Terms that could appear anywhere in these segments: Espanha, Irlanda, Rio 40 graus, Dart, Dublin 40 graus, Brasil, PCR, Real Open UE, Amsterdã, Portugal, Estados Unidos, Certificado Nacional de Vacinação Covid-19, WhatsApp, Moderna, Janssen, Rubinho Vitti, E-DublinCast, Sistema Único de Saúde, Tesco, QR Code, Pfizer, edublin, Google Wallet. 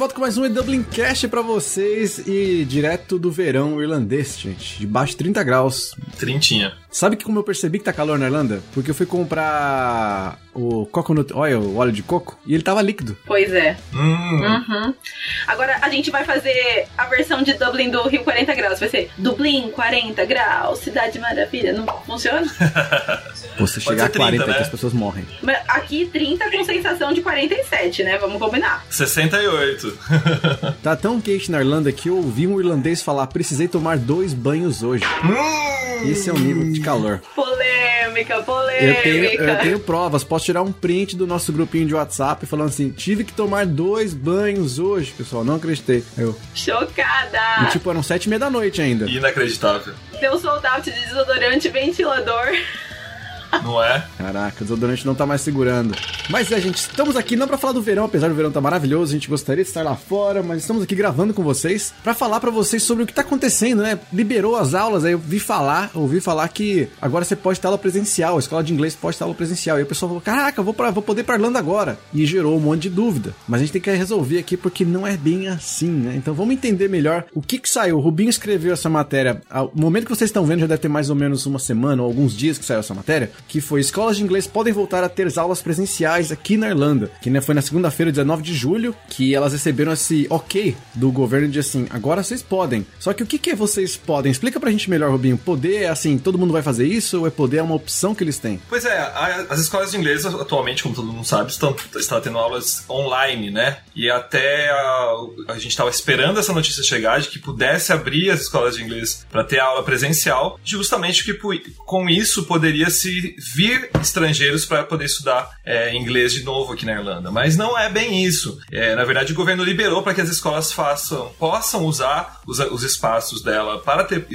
volta com mais um E-DublinCast pra vocês e direto do verão irlandês, gente. De baixo 30 graus. Trintinha. Sabe como eu percebi que tá calor na Irlanda? Porque eu fui comprar o coconut oil, o óleo de coco, e ele tava líquido. Pois é. Uhum. Agora a gente vai fazer a versão de Dublin do Rio 40 graus. Vai ser Dublin 40 graus, cidade maravilha. Não funciona? Você chegar a 40, né? Que as pessoas morrem. Mas aqui 30 com sensação de 47, né? Vamos combinar. 68. Tá tão quente na Irlanda que eu ouvi um irlandês falar: precisei tomar 2 banhos hoje. Esse é o nível de calor. Polêmica. Eu tenho provas. Posso tirar um print do nosso grupinho de WhatsApp falando assim: tive que tomar 2 banhos hoje, pessoal. Não acreditei. Eu. Chocada. E tipo, eram 7:30 da noite ainda. Inacreditável. Deu sold out de desodorante, ventilador. Não é? Caraca, o desodorante não tá mais segurando. Mas é, gente, estamos aqui não pra falar do verão, apesar do verão tá maravilhoso, a gente gostaria de estar lá fora, mas estamos aqui gravando com vocês pra falar pra vocês sobre o que tá acontecendo, né? Liberou as aulas, aí eu ouvi falar que agora você pode ter aula presencial, a escola de inglês pode ter aula presencial. E o pessoal falou: caraca, vou poder ir pra Irlanda agora. E gerou um monte de dúvida. Mas a gente tem que resolver aqui porque não é bem assim, né? Então vamos entender melhor o que saiu. O Rubinho escreveu essa matéria, ao momento que vocês estão vendo já deve ter mais ou menos uma semana ou alguns dias que saiu essa matéria, que foi: escolas de inglês podem voltar a ter as aulas presenciais aqui na Irlanda, que, né, foi na segunda-feira, 19 de julho, que elas receberam esse ok do governo de assim, agora vocês podem. Só que o que é vocês podem? Explica pra gente melhor, Rubinho. Poder é assim, todo mundo vai fazer isso, ou é poder é uma opção que eles têm? Pois é, as escolas de inglês atualmente, como todo mundo sabe, estão tendo aulas online, né? E até a gente estava esperando essa notícia chegar de que pudesse abrir as escolas de inglês para ter aula presencial, justamente que com isso poderia se vir estrangeiros para poder estudar inglês de novo aqui na Irlanda. Mas não é bem isso. Na verdade, o governo liberou para que as escolas possam usar os espaços dela para ter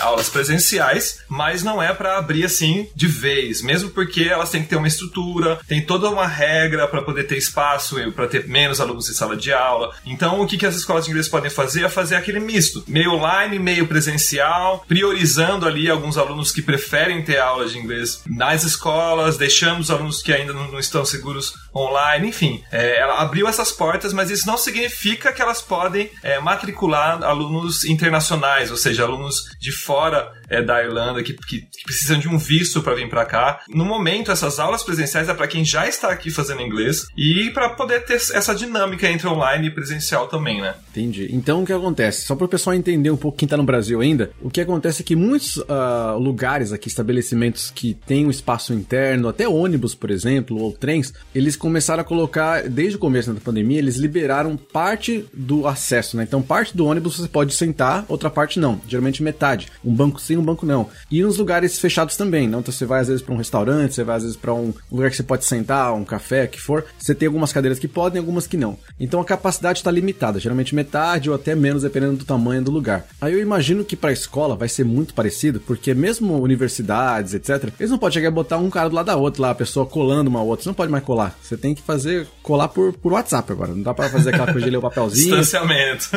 aulas presenciais, mas não é para abrir assim de vez, mesmo porque elas têm que ter uma estrutura, tem toda uma regra para poder ter espaço, para ter menos alunos em sala de aula. Então, o que as escolas de inglês podem fazer é fazer aquele misto, meio online, meio presencial, priorizando ali alguns alunos que preferem ter aula de inglês nas escolas, deixando os alunos que ainda não estão seguros online, enfim. Ela abriu essas portas, mas isso não significa que elas podem matricular alunos internacionais, ou seja, alunos de fora da Irlanda que precisam de um visto para vir para cá. No momento, essas aulas presenciais é para quem já está aqui fazendo inglês e para poder ter essa dinâmica entre online e presencial também, né? Entendi. Então, o que acontece? Só para o pessoal entender um pouco quem está no Brasil ainda, o que acontece é que muitos lugares aqui, estabelecimentos que têm um espaço interno, até ônibus, por exemplo, ou trens, eles começaram a colocar, desde o começo da pandemia, eles liberaram parte do acesso, né? Então, parte do ônibus você pode sentar, outra parte não. Geralmente metade. Um banco sim, um banco não. E nos lugares fechados também, né? Então, você vai às vezes para um restaurante, você vai às vezes para um lugar que você pode sentar, um café, o que for. Você tem algumas cadeiras que podem, algumas que não. Então, a capacidade está limitada. Geralmente metade ou até menos, dependendo do tamanho do lugar. Aí eu imagino que para a escola vai ser muito parecido, porque mesmo universidades, etc., eles não podem chegar e botar um cara do lado da outra lá, a pessoa colando uma outra. Você não pode mais colar. Você tem que colar por WhatsApp agora. Não dá pra fazer aquela coisa de ler o papelzinho. Distanciamento.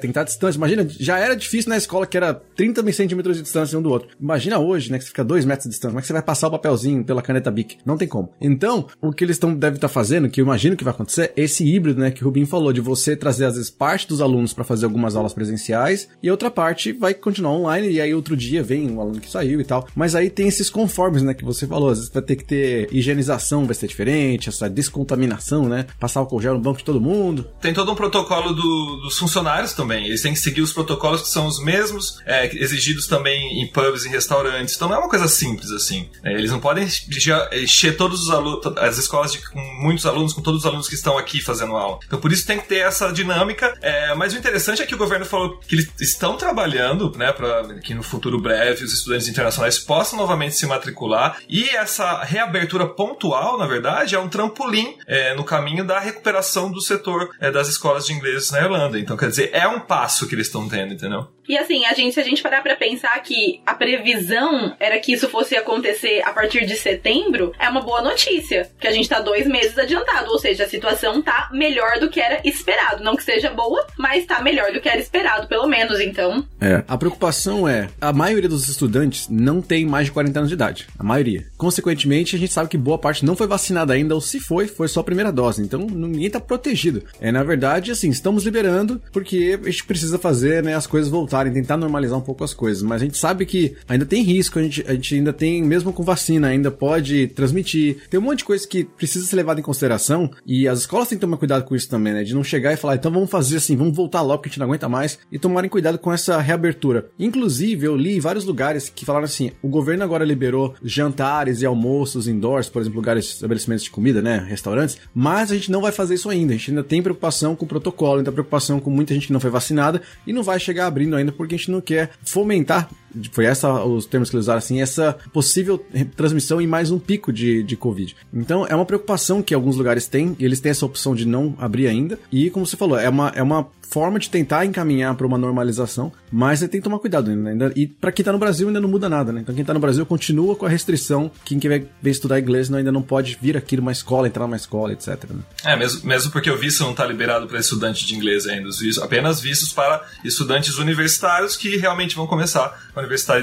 Tem que estar distante. Imagina, já era difícil na escola, que era 30 centímetros de distância um do outro. Imagina hoje, né, que você fica 2 metros de distância. Como é que você vai passar o papelzinho pela caneta Bic? Não tem como. Então, o que eles devem estar fazendo, que eu imagino que vai acontecer, é esse híbrido, né, que o Rubinho falou, de você trazer, às vezes, parte dos alunos pra fazer algumas aulas presenciais, e outra parte vai continuar online, e aí outro dia vem um aluno que saiu e tal. Mas aí tem esses conformes, né, que você falou. Às vezes vai ter que ter higienização, vai ser diferente, essa descontaminação, né? Passar álcool gel no banco de todo mundo. Tem todo um protocolo dos funcionários também. Eles têm que seguir os protocolos que são os mesmos exigidos também em pubs e restaurantes. Então não é uma coisa simples assim. Eles não podem encher todos os alunos, as escolas com muitos alunos, com todos os alunos que estão aqui fazendo aula. Então por isso tem que ter essa dinâmica. Mas o interessante é que o governo falou que eles estão trabalhando, né, para que no futuro breve os estudantes internacionais possam novamente se matricular, e essa reabertura pontual, na verdade, é um trampolim no caminho da recuperação do setor das escolas de inglês na Irlanda. Então, quer dizer, é um passo que eles estão tendo, entendeu? E assim, se a gente parar pra pensar que a previsão era que isso fosse acontecer a partir de setembro, é uma boa notícia, que a gente tá 2 meses adiantado, ou seja, a situação tá melhor do que era esperado. Não que seja boa, mas tá melhor do que era esperado, pelo menos, então. A preocupação a maioria dos estudantes não tem mais de 40 anos de idade. a maioria. Consequentemente, a gente sabe que boa parte não foi vacinada ainda, ou se foi, foi só a primeira dose, então ninguém tá protegido. Na verdade, assim, estamos liberando porque a gente precisa fazer, né, as coisas voltarem, tentar normalizar um pouco as coisas, mas a gente sabe que ainda tem risco, a gente ainda tem, mesmo com vacina, ainda pode transmitir, tem um monte de coisa que precisa ser levada em consideração, e as escolas têm que tomar cuidado com isso também, né, de não chegar e falar, então vamos fazer assim, vamos voltar logo que a gente não aguenta mais, e tomarem cuidado com essa reabertura. Inclusive, eu li em vários lugares que falaram assim, o governo agora liberou jantares e almoços indoors, por exemplo, lugares, estabelecimentos de comida, né, restaurantes, mas a gente não vai fazer isso ainda, a gente ainda tem preocupação com o protocolo, ainda tem preocupação com muita gente que não foi vacinada, e não vai chegar abrindo ainda porque a gente não quer fomentar, foi essa os termos que eles usaram, assim, essa possível transmissão em mais um pico de Covid. Então, é uma preocupação que alguns lugares têm, e eles têm essa opção de não abrir ainda, e como você falou, é uma forma de tentar encaminhar para uma normalização, mas você tem que tomar cuidado ainda, né? E para quem tá no Brasil ainda não muda nada, né? Então quem tá no Brasil continua com a restrição, quem quer estudar inglês ainda não pode vir aqui numa escola, entrar numa escola, etc, né? Mesmo porque o visto não tá liberado para estudante de inglês ainda, apenas vistos para estudantes universitários que realmente vão começar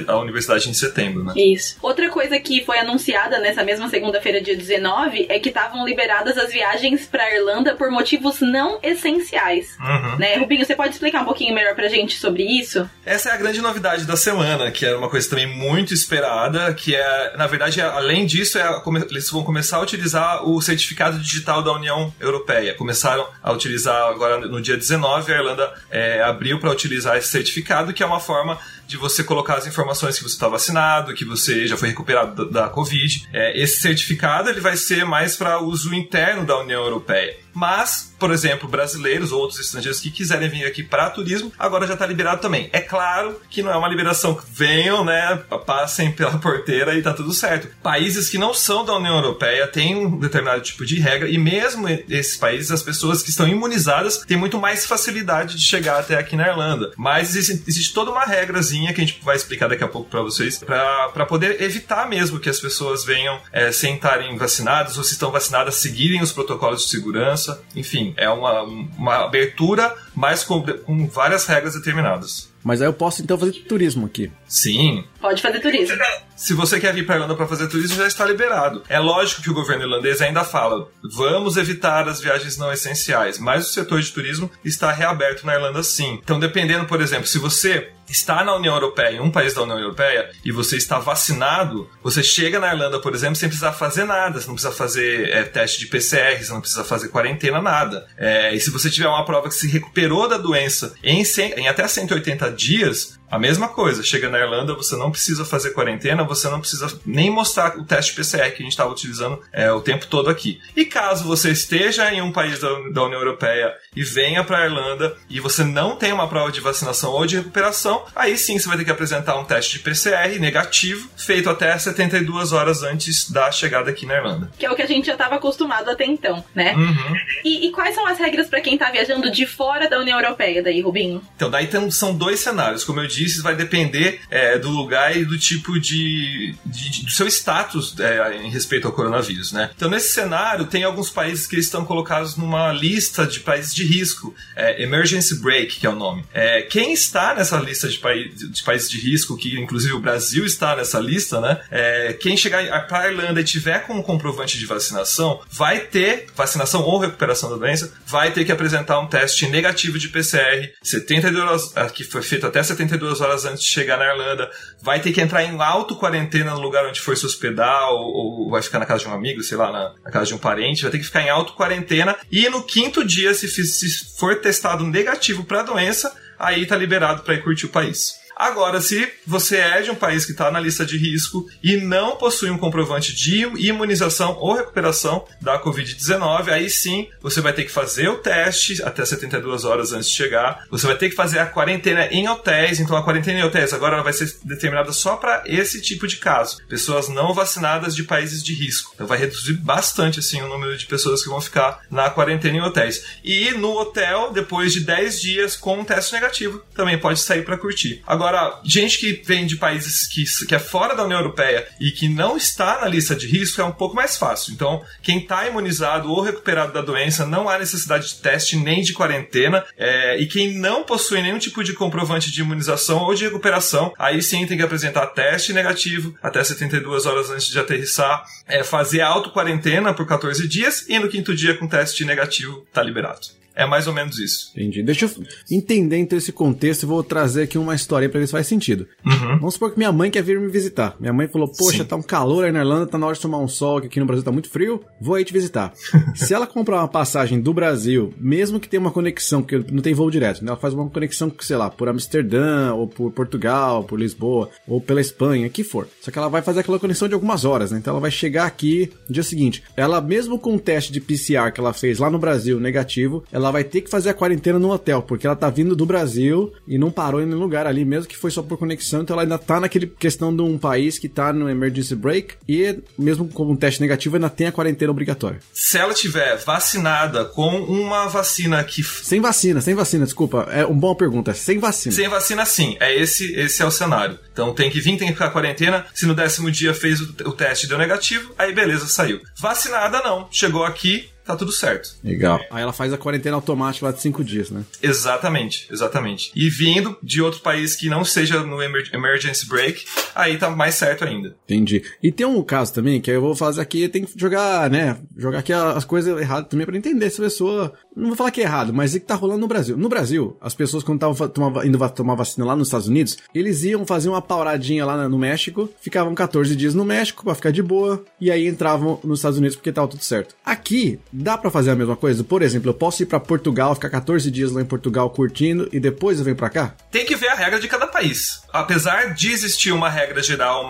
a universidade em setembro, né? Isso. Outra coisa que foi anunciada nessa mesma segunda-feira, dia 19, é que estavam liberadas as viagens pra Irlanda por motivos não essenciais, né? Rubinho, você pode explicar um pouquinho melhor pra gente sobre isso? Essa é a grande novidade da semana, que é uma coisa também muito esperada, que é, na verdade, além disso, eles vão começar a utilizar o certificado digital da União Europeia. Começaram a utilizar agora no dia 19, a Irlanda abriu para utilizar esse certificado, que é uma forma de você colocar as informações que você está vacinado, que você já foi recuperado da Covid. Esse certificado ele vai ser mais para uso interno da União Europeia. Mas, por exemplo, brasileiros ou outros estrangeiros que quiserem vir aqui para turismo, agora já está liberado também. É claro que não é uma liberação que venham, né, passem pela porteira e tá tudo certo. Países que não são da União Europeia têm um determinado tipo de regra, e mesmo esses países, as pessoas que estão imunizadas têm muito mais facilidade de chegar até aqui na Irlanda. Mas existe toda uma regrazinha que a gente vai explicar daqui a pouco para vocês, para poder evitar mesmo que as pessoas venham sem estarem vacinadas, ou se estão vacinadas, seguirem os protocolos de segurança. Enfim, é uma abertura, mas com várias regras determinadas. Mas aí eu posso então fazer turismo aqui? Sim. Pode fazer turismo. Se você quer vir para a Irlanda para fazer turismo, já está liberado. É lógico que o governo irlandês ainda fala, vamos evitar as viagens não essenciais, mas o setor de turismo está reaberto na Irlanda sim. Então dependendo, por exemplo, se você está na União Europeia, em um país da União Europeia, e você está vacinado, você chega na Irlanda, por exemplo, sem precisar fazer nada, você não precisa fazer teste de PCR, você não precisa fazer quarentena, nada. E se você tiver uma prova que se recuperou da doença em até 180 dias, a mesma coisa, chega na Irlanda, você não precisa fazer quarentena, você não precisa nem mostrar o teste PCR que a gente estava utilizando o tempo todo aqui. E caso você esteja em um país da União Europeia e venha para a Irlanda e você não tem uma prova de vacinação ou de recuperação, aí sim você vai ter que apresentar um teste de PCR negativo, feito até 72 horas antes da chegada aqui na Irlanda. Que é o que a gente já estava acostumado até então, né? Uhum. E quais são as regras para quem está viajando de fora da União Europeia daí, Rubinho? Então, daí são dois cenários, como eu disse, vai depender do lugar e do tipo do seu status em respeito ao coronavírus, né? Então, nesse cenário, tem alguns países que estão colocados numa lista de países de risco, Emergency Break, que é o nome. Quem está nessa lista de países de risco, que inclusive o Brasil está nessa lista, né? Quem chegar para a Irlanda e tiver com um comprovante de vacinação, vai ter vacinação ou recuperação da doença, vai ter que apresentar um teste negativo de PCR, 72 horas, que foi feito até 72 horas antes de chegar na Irlanda, vai ter que entrar em auto-quarentena no lugar onde for se hospedar, ou vai ficar na casa de um amigo, sei lá, na casa de um parente, vai ter que ficar em auto-quarentena, e no quinto dia, se for testado negativo para a doença, aí tá liberado para ir curtir o país. Agora, se você é de um país que está na lista de risco e não possui um comprovante de imunização ou recuperação da Covid-19, aí sim você vai ter que fazer o teste até 72 horas antes de chegar. Você vai ter que fazer a quarentena em hotéis. Então, a quarentena em hotéis agora ela vai ser determinada só para esse tipo de caso. Pessoas não vacinadas de países de risco. Então, vai reduzir bastante assim, o número de pessoas que vão ficar na quarentena em hotéis. E no hotel, depois de 10 dias com um teste negativo, também pode sair para curtir. Agora, Agora, gente que vem de países que é fora da União Europeia e que não está na lista de risco é um pouco mais fácil. Então, quem está imunizado ou recuperado da doença, não há necessidade de teste nem de quarentena. E quem não possui nenhum tipo de comprovante de imunização ou de recuperação, aí sim tem que apresentar teste negativo até 72 horas antes de aterrissar, fazer auto-quarentena por 14 dias e no quinto dia com teste negativo está liberado. É mais ou menos isso. Entendi. Deixa eu entender então esse contexto e vou trazer aqui uma história pra ver se faz sentido. Uhum. Vamos supor que minha mãe quer vir me visitar. Minha mãe falou, poxa, Tá um calor aí na Irlanda, tá na hora de tomar um sol, que aqui no Brasil tá muito frio, vou aí te visitar. Se ela comprar uma passagem do Brasil, mesmo que tenha uma conexão, porque não tem voo direto, né? Ela faz uma conexão, sei lá, por Amsterdã, ou por Portugal, por Lisboa, ou pela Espanha, que for. Só que ela vai fazer aquela conexão de algumas horas, né? Então ela vai chegar aqui no dia seguinte. Ela, mesmo com o teste de PCR que ela fez lá no Brasil, negativo, ela vai ter que fazer a quarentena no hotel, porque ela tá vindo do Brasil e não parou em nenhum lugar ali, mesmo que foi só por conexão, então ela ainda tá naquele questão de um país que tá no emergency break e mesmo com um teste negativo ainda tem a quarentena obrigatória. Se ela tiver vacinada com uma vacina que... Sem vacina, desculpa, é uma boa pergunta, sem vacina sim, esse é o cenário. Então tem que vir, tem que ficar quarentena, se no 10º dia fez o teste e deu negativo, aí beleza, saiu. Vacinada não, chegou aqui, tá tudo certo. Legal. Aí ela faz a quarentena automática lá de 5 dias, né? Exatamente. E vindo de outro país que não seja no emergency break, aí tá mais certo ainda. Entendi. E tem um caso também, que eu vou fazer aqui, tem que jogar aqui as coisas erradas também pra entender se a pessoa... Não vou falar que é errado, mas é que tá rolando no Brasil. No Brasil, as pessoas quando estavam indo tomar vacina lá nos Estados Unidos, eles iam fazer uma pauradinha lá no México, ficavam 14 dias no México pra ficar de boa, e aí entravam nos Estados Unidos porque tava tudo certo. Aqui, dá pra fazer a mesma coisa? Por exemplo, eu posso ir pra Portugal, ficar 14 dias lá em Portugal curtindo e depois eu venho pra cá? Tem que ver a regra de cada país. Apesar de existir uma regra geral,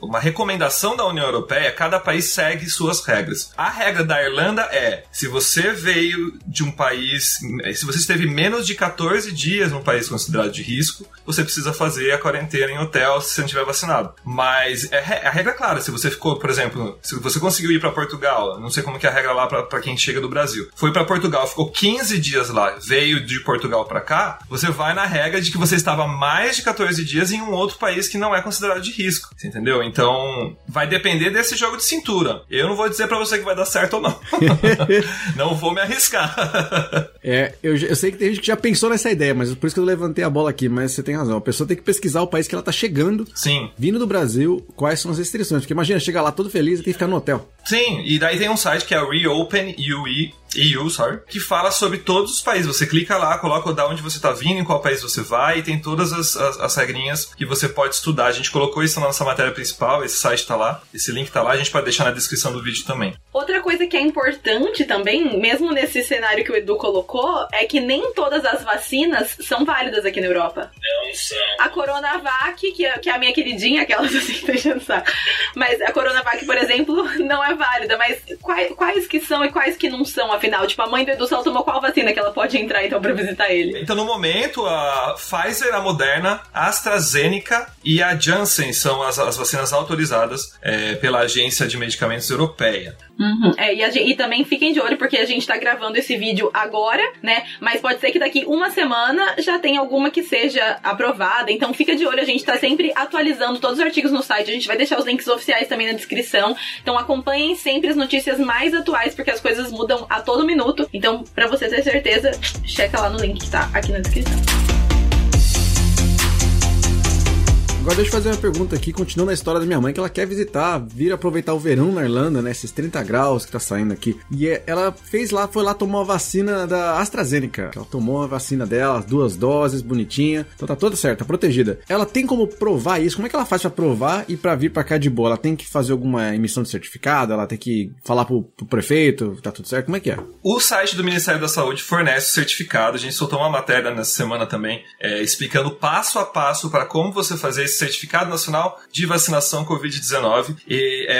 uma recomendação da União Europeia, cada país segue suas regras. A regra da Irlanda é, se você veio de um país, se você esteve menos de 14 dias num país considerado de risco, você precisa fazer a quarentena em hotel se você não estiver vacinado. Mas a regra é clara, se você ficou, por exemplo, se você conseguiu ir pra Portugal, não sei como que é a regra lá pra quem chega do Brasil. Foi pra Portugal, ficou 15 dias lá, veio de Portugal pra cá, você vai na regra de que você estava mais de 14 dias em um outro país que não é considerado de risco. Você entendeu? Então, vai depender desse jogo de cintura. Eu não vou dizer pra você que vai dar certo ou não. Não vou me arriscar. Eu sei que tem gente que já pensou nessa ideia, mas por isso que eu levantei a bola aqui, mas você tem razão. A pessoa tem que pesquisar o país que ela tá chegando. Sim. Vindo do Brasil, quais são as restrições? Porque imagina, chega lá todo feliz e tem que ficar no hotel. Sim, e daí tem um site que é o Real Open UE, que fala sobre todos os países. Você clica lá, coloca da onde você tá vindo, em qual país você vai, e tem todas as regrinhas que você pode estudar. A gente colocou isso na nossa matéria principal, esse site tá lá, esse link tá lá, a gente pode deixar na descrição do vídeo também. Outra coisa que é importante também, mesmo nesse cenário que o Edu colocou, é que nem todas as vacinas são válidas aqui na Europa. Não são. A Coronavac, que é a minha queridinha, aquelas assim que tá enchendo o saco, mas a Coronavac, por exemplo, não é válida, mas quais que são e quais que não são, afinal? Tipo, a mãe do Edu só tomou qual vacina que ela pode entrar, então, pra visitar ele? Então, no momento, a Pfizer, a Moderna, a AstraZeneca e a Janssen são as vacinas autorizadas pela Agência de Medicamentos Europeia. Uhum. E também fiquem de olho, porque a gente tá gravando esse vídeo agora, né? Mas pode ser que daqui uma semana já tenha alguma que seja aprovada. Então, fica de olho. A gente tá sempre atualizando todos os artigos no site. A gente vai deixar os links oficiais também na descrição. Então, acompanhem sempre as notícias mais atuais, porque as coisas mudam a todo minuto. Então, pra você ter certeza, checa lá no link que tá aqui na descrição. Agora deixa eu fazer uma pergunta aqui, continuando a história da minha mãe, que ela quer visitar, vir aproveitar o verão na Irlanda, né, esses 30 graus que tá saindo aqui, e ela foi lá tomar a vacina da AstraZeneca, ela tomou a vacina dela, as 2 doses, bonitinha, então tá toda certa, protegida. Ela tem como provar isso? Como é que ela faz pra provar e pra vir pra cá de boa? Ela tem que fazer alguma emissão de certificado? Ela tem que falar pro prefeito, tá tudo certo? Como é que é? O site do Ministério da Saúde fornece o certificado, a gente soltou uma matéria nessa semana também, explicando passo a passo pra como você fazer Certificado Nacional de Vacinação Covid-19.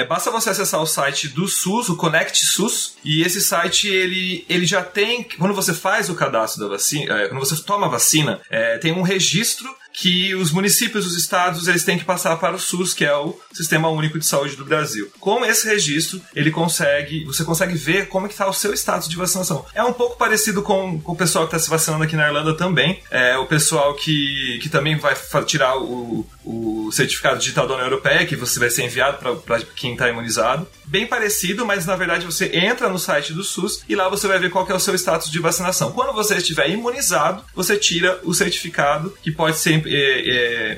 Basta você acessar o site do SUS, o Connect SUS, e esse site, ele já tem, quando você faz o cadastro da vacina, quando você toma a vacina, tem um registro que os municípios, os estados, eles têm que passar para o SUS, que é o Sistema Único de Saúde do Brasil. Com esse registro, você consegue ver como é que está o seu status de vacinação. É um pouco parecido com o pessoal que está se vacinando aqui na Irlanda também. É o pessoal que também vai tirar o certificado digital da União Europeia, que você vai ser enviado para quem está imunizado. Bem parecido, mas na verdade você entra no site do SUS e lá você vai ver qual que é o seu status de vacinação. Quando você estiver imunizado, você tira o certificado, que pode ser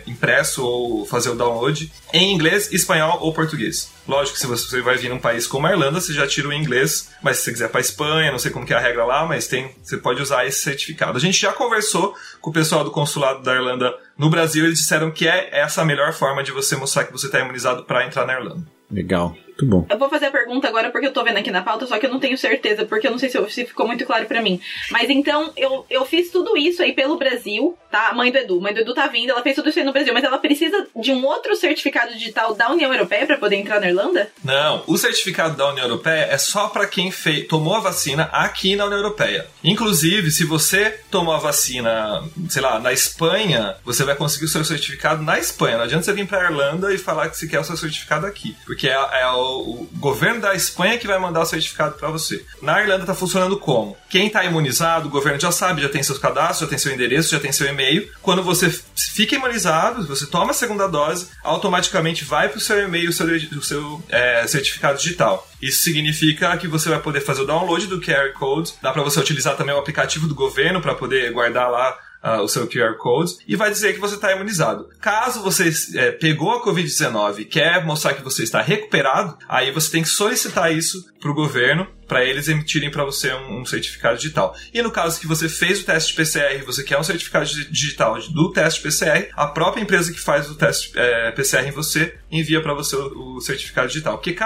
impresso ou fazer o download em inglês, espanhol ou português. Lógico que se você vai vir num país como a Irlanda, você já tira o inglês, mas se você quiser para a Espanha, não sei como que é a regra lá, mas você pode usar esse certificado. A gente já conversou com o pessoal do consulado da Irlanda no Brasil, eles disseram que é essa a melhor forma de você mostrar que você está imunizado para entrar na Irlanda. Legal, muito bom. Eu vou fazer a pergunta agora porque eu tô vendo aqui na pauta, só que eu não tenho certeza, porque eu não sei se ficou muito claro pra mim. Mas então, eu fiz tudo isso aí pelo Brasil, tá? Mãe do Edu tá vindo, ela fez tudo isso aí no Brasil, mas ela precisa de um outro certificado digital da União Europeia pra poder entrar na Irlanda? Não, o certificado da União Europeia é só pra quem tomou a vacina aqui na União Europeia. Inclusive, se você tomou a vacina, sei lá, na Espanha, você vai conseguir o seu certificado na Espanha. Não adianta você vir pra Irlanda e falar que você quer o seu certificado aqui, porque que é o governo da Espanha que vai mandar o certificado para você. Na Irlanda está funcionando como? Quem está imunizado, o governo já sabe, já tem seus cadastros, já tem seu endereço, já tem seu e-mail. Quando você fica imunizado, você toma a segunda dose, automaticamente vai para o seu e-mail o seu certificado digital. Isso significa que você vai poder fazer o download do QR Code, dá para você utilizar também o aplicativo do governo para poder guardar lá o seu QR Code, e vai dizer que você está imunizado. Caso você pegou a Covid-19 e quer mostrar que você está recuperado, aí você tem que solicitar isso para o governo, para eles emitirem para você um certificado digital. E no caso que você fez o teste PCR, você quer um certificado digital do teste PCR, a própria empresa que faz o teste PCR em você envia para você o certificado digital. Porque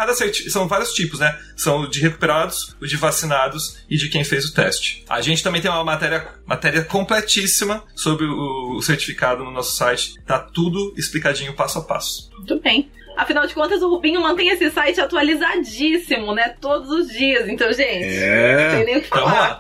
são vários tipos, né? São o de recuperados, o de vacinados e de quem fez o teste. A gente também tem uma matéria completíssima sobre o certificado no nosso site. Tá tudo explicadinho, passo a passo. Muito bem. Afinal de contas, o Rubinho mantém esse site atualizadíssimo, né? Todos os dias. Então, gente, não tem nem o que falar.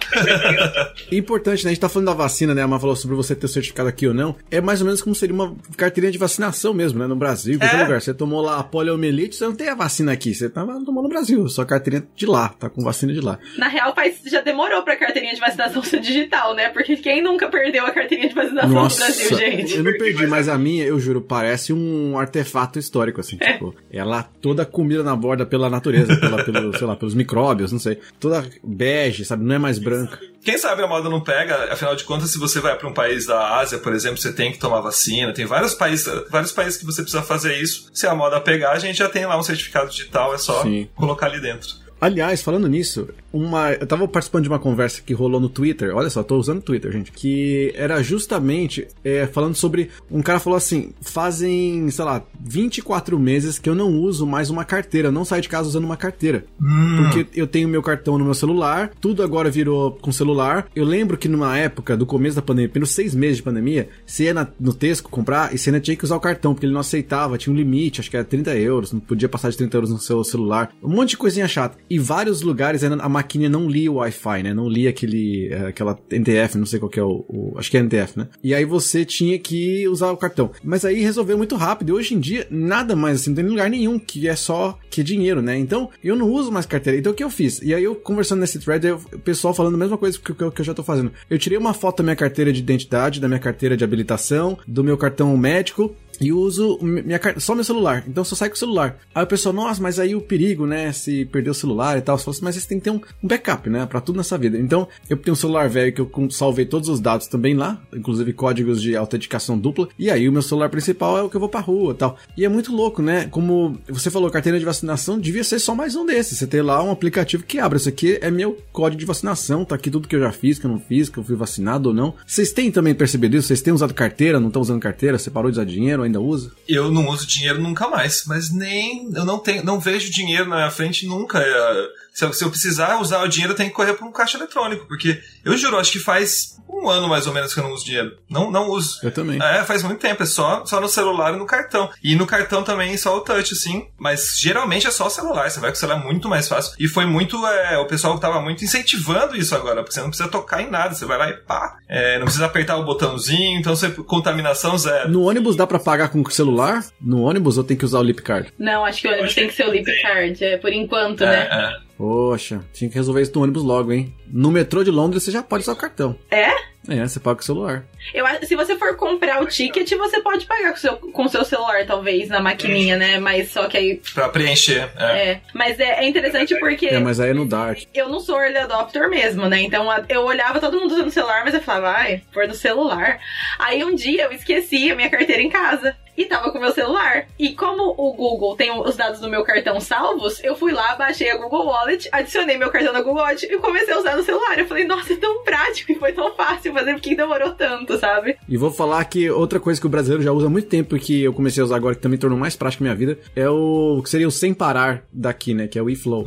Importante, né? A gente tá falando da vacina, né? A Má falou sobre você ter certificado aqui ou não. É mais ou menos como seria uma carteirinha de vacinação mesmo, né? No Brasil, em qualquer lugar. Você tomou lá a poliomielite, você não tem a vacina aqui. Você tomou no Brasil, só carteirinha de lá. Tá com vacina de lá. Na real, já demorou pra carteirinha de vacinação ser digital, né? Porque quem nunca perdeu a carteirinha de vacinação no Brasil, gente? Eu não perdi, mas a minha, eu juro, parece um artefato histórico, assim. Tipo, ela toda comida na borda pela natureza, sei lá, pelos micróbios, não sei. Toda bege, sabe? Não é mais branca. Quem sabe a moda não pega, afinal de contas, se você vai para um país da Ásia, por exemplo, você tem que tomar vacina, tem vários países que você precisa fazer isso. Se a moda pegar, a gente já tem lá um certificado digital, é só colocar ali dentro. Aliás, falando nisso, eu tava participando de uma conversa que rolou no Twitter, olha só, tô usando o Twitter, gente, que era justamente falando sobre, um cara falou assim, fazem, sei lá, 24 meses que eu não uso mais uma carteira, eu não saio de casa usando uma carteira, porque eu tenho meu cartão no meu celular, tudo agora virou com celular. Eu lembro que numa época do começo da pandemia, pelos 6 meses de pandemia, você ia no Tesco comprar e você ainda tinha que usar o cartão, porque ele não aceitava, tinha um limite, acho que era 30 euros, não podia passar de 30 euros no seu celular, um monte de coisinha chata. E vários lugares a maquininha não lia o Wi-Fi, né? Não lia aquela NTF, não sei qual que é acho que é NTF, né? E aí você tinha que usar o cartão. Mas aí resolveu muito rápido. E hoje em dia, nada mais assim, não tem lugar nenhum que é só que é dinheiro, né? Então, eu não uso mais carteira. Então, o que eu fiz? E aí, eu conversando nesse thread, o pessoal falando a mesma coisa que eu já tô fazendo. Eu tirei uma foto da minha carteira de identidade, da minha carteira de habilitação, do meu cartão médico, e uso só meu celular. Então só sai com o celular. Aí o pessoal, nossa, mas aí o perigo, né? Se perder o celular e tal. Você fala assim, mas você tem que ter um backup, né? Pra tudo nessa vida. Então, eu tenho um celular velho que eu salvei todos os dados também lá, inclusive códigos de autenticação dupla. E aí o meu celular principal é o que eu vou pra rua e tal. E é muito louco, né? Como você falou, carteira de vacinação devia ser só mais um desses. Você tem lá um aplicativo que abre. Isso aqui é meu código de vacinação. Tá aqui tudo que eu já fiz, que eu não fiz, que eu fui vacinado ou não. Vocês têm também percebido isso? Vocês têm usado carteira? Não estão usando carteira? Você parou de usar dinheiro? Ainda usa? Eu não uso dinheiro nunca mais, mas eu não vejo dinheiro na minha frente nunca. Se eu precisar usar o dinheiro, eu tenho que correr para um caixa eletrônico, porque eu juro, acho que faz um ano mais ou menos que eu não uso dinheiro. Não uso. Eu também. É, faz muito tempo, é só no celular e no cartão. E no cartão também só o touch, assim, mas geralmente é só o celular, você vai com o celular muito mais fácil. E foi muito, o pessoal tava muito incentivando isso agora, porque você não precisa tocar em nada, você vai lá e pá, não precisa apertar o botãozinho, então você, contaminação zero. No ônibus dá pra pagar com o celular? No ônibus eu tenho que usar o Lip Card? Não, acho que o ônibus tem que ser o Lip Card, por enquanto, né? Poxa, tinha que resolver isso no ônibus logo, hein? No metrô de Londres você já pode usar o cartão. É? É, você paga com o celular. Se você for comprar o ticket, você pode pagar com o seu celular, talvez, na maquininha, né? Mas só que aí... Pra preencher, Mas é interessante porque... mas aí é no Dart. Eu não sou early adopter mesmo, né? Então, eu olhava todo mundo usando o celular, mas eu falava, pôr no celular. Aí, um dia, eu esqueci a minha carteira em casa. E tava com o meu celular. E como o Google tem os dados do meu cartão salvos, eu fui lá, baixei a Google Wallet, adicionei meu cartão na Google Wallet e comecei a usar no celular. Eu falei, nossa, é tão prático e foi tão fácil fazer, porque demorou tanto, sabe? E vou falar que outra coisa que o brasileiro já usa há muito tempo e que eu comecei a usar agora, que também tornou mais prático a minha vida, é o que seria o sem parar daqui, né? Que é o eFlow.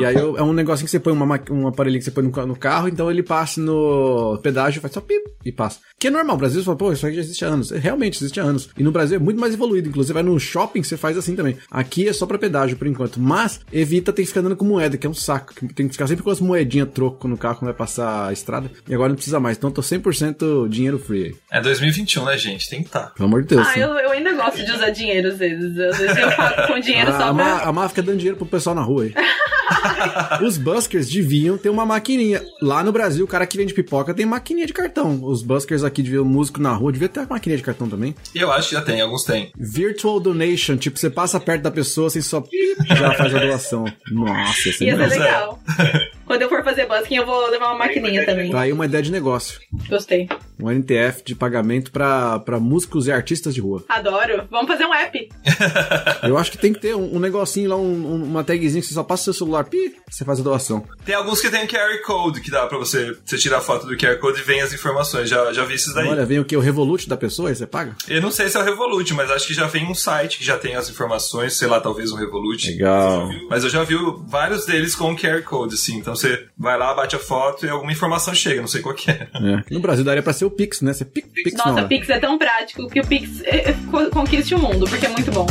E aí é um negocinho que você põe, um aparelhinho que você põe no carro, então ele passa no pedágio, faz só pip e passa. Que é normal, o Brasil fala, pô, isso aqui já existe há anos. Realmente existe há anos. E no Brasil é muito mais evoluído, inclusive vai no shopping, você faz assim também. Aqui é só pra pedágio por enquanto, mas evita ter que ficar andando com moeda, que é um saco, tem que ficar sempre com as moedinhas troco no carro quando vai passar a estrada, e agora não precisa mais, então eu tô 100% dinheiro free. É 2021, né, gente? Tem que estar. Pelo amor de Deus. Eu ainda gosto de usar dinheiro às vezes eu pago com dinheiro só pra... A Má fica dando dinheiro pro pessoal na rua aí. Os buskers deviam ter uma maquininha. Lá no Brasil, o cara que vende pipoca tem maquininha de cartão. Os buskers aqui, o músico na rua, devia ter uma maquininha de cartão também. Eu acho que já tem, alguns têm. Virtual donation, tipo, você passa perto da pessoa, assim, só já faz a doação. Nossa, isso é legal. Quando eu for fazer busking, eu vou levar uma maquininha também. Tá aí uma ideia de negócio. Gostei. Um NTF de pagamento pra músicos e artistas de rua. Adoro. Vamos fazer um app. Eu acho que tem que ter um negocinho lá, uma tagzinha que você só passa seu celular, pi, você faz a doação. Tem alguns que tem o QR Code, que dá pra você tirar a foto do QR Code e vem as informações. Já vi isso daí. Olha, vem o que? O Revolut da pessoa, aí você paga? Eu não sei se é o Revolut, mas acho que já vem um site que já tem as informações, sei lá, talvez um Revolut. Legal. Mas eu já vi vários deles com o QR Code, assim, então você vai lá, bate a foto e alguma informação chega, não sei qual que é. No Brasil daria pra ser o Pix, né? Você Pix nossa, não, né? Pix é tão prático que o Pix conquiste o mundo, porque é muito bom.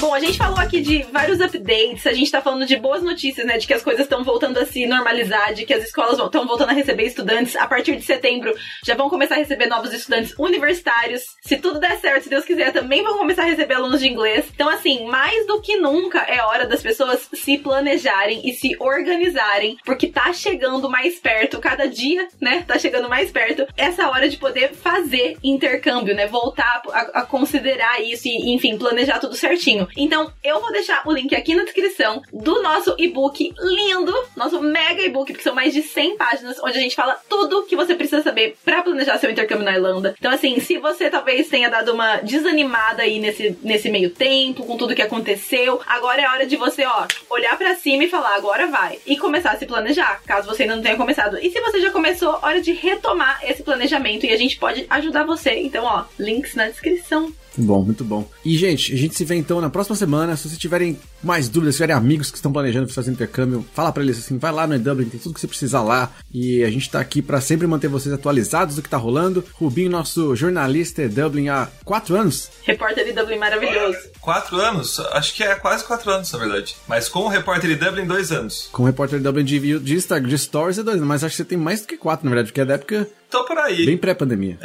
Bom, a gente falou aqui de vários updates, a gente tá falando de boas notícias, né, de que as coisas estão voltando a se normalizar, de que as escolas estão voltando a receber estudantes. A partir de setembro já vão começar a receber novos estudantes universitários. Se tudo der certo, se Deus quiser, também vão começar a receber alunos de inglês. Então, assim, mais do que nunca é hora das pessoas se planejarem e se organizarem, porque tá chegando mais perto, cada dia, né, tá chegando mais perto essa hora de poder fazer intercâmbio, né, voltar a considerar isso e, enfim, planejar tudo certinho. Então, eu vou deixar o link aqui na descrição do nosso e-book lindo, nosso mega e-book, porque são mais de 100 páginas, onde a gente fala tudo que você precisa saber pra planejar seu intercâmbio na Irlanda. Então, assim, se você talvez tenha dado uma desanimada aí nesse meio tempo, com tudo que aconteceu, agora é hora de você, olhar pra cima e falar, agora vai, e começar a se planejar, caso você ainda não tenha começado. E se você já começou, hora de retomar esse planejamento, e a gente pode ajudar você. Então, links na descrição. Bom, muito bom. E, gente, a gente se vê então na próxima semana. Se vocês tiverem mais dúvidas, se tiverem amigos que estão planejando fazer intercâmbio, fala pra eles assim, vai lá no E-Dublin, tem tudo que você precisar lá. E a gente tá aqui pra sempre manter vocês atualizados do que tá rolando. Rubinho, nosso jornalista E-Dublin há 4 anos. Repórter E-Dublin maravilhoso. 4 anos? Acho que é quase 4 anos, na verdade. Mas com o Repórter E-Dublin, 2 anos. Com o Repórter E-Dublin de Instagram, de Stories, é 2 anos. Mas acho que você tem mais do que 4, na verdade, porque é da época... Tô por aí. Bem pré-pandemia.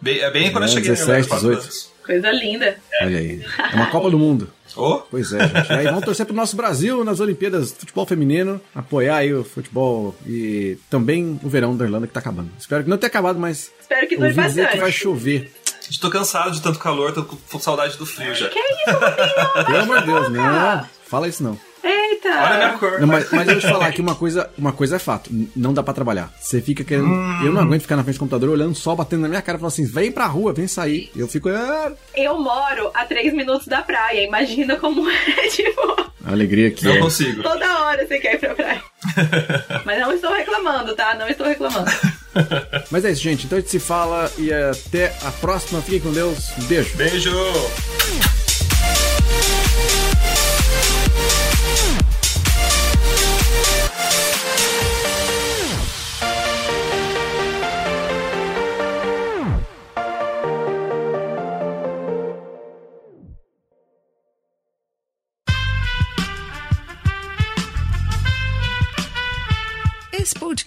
Bem quando eu cheguei. 17, 18. Coisa linda. Olha aí. É uma Copa do Mundo. Pois é, gente. Aí vamos torcer pro nosso Brasil nas Olimpíadas de futebol feminino, apoiar aí o futebol e também o verão da Irlanda que tá acabando. Espero que não tenha acabado, mas... Espero que dure bastante. Que vai chover. Tô cansado de tanto calor, tô com saudade do frio já. Que isso, Rubinho? Pelo amor de Deus, não fala isso não. Eita! Olha a minha cor. Não, mas eu vou te falar que uma coisa é fato. Não dá pra trabalhar. Você fica querendo... Eu não aguento ficar na frente do computador olhando só, batendo na minha cara e falando assim, vem pra rua, vem sair. Eu fico... Eu moro a 3 minutos da praia. Imagina como é, tipo... A alegria que eu consigo. Toda hora você quer ir pra praia. Mas não estou reclamando, tá? Não estou reclamando. Mas é isso, gente. Então a gente se fala e até a próxima. Fiquem com Deus. Beijo. Beijo! Esse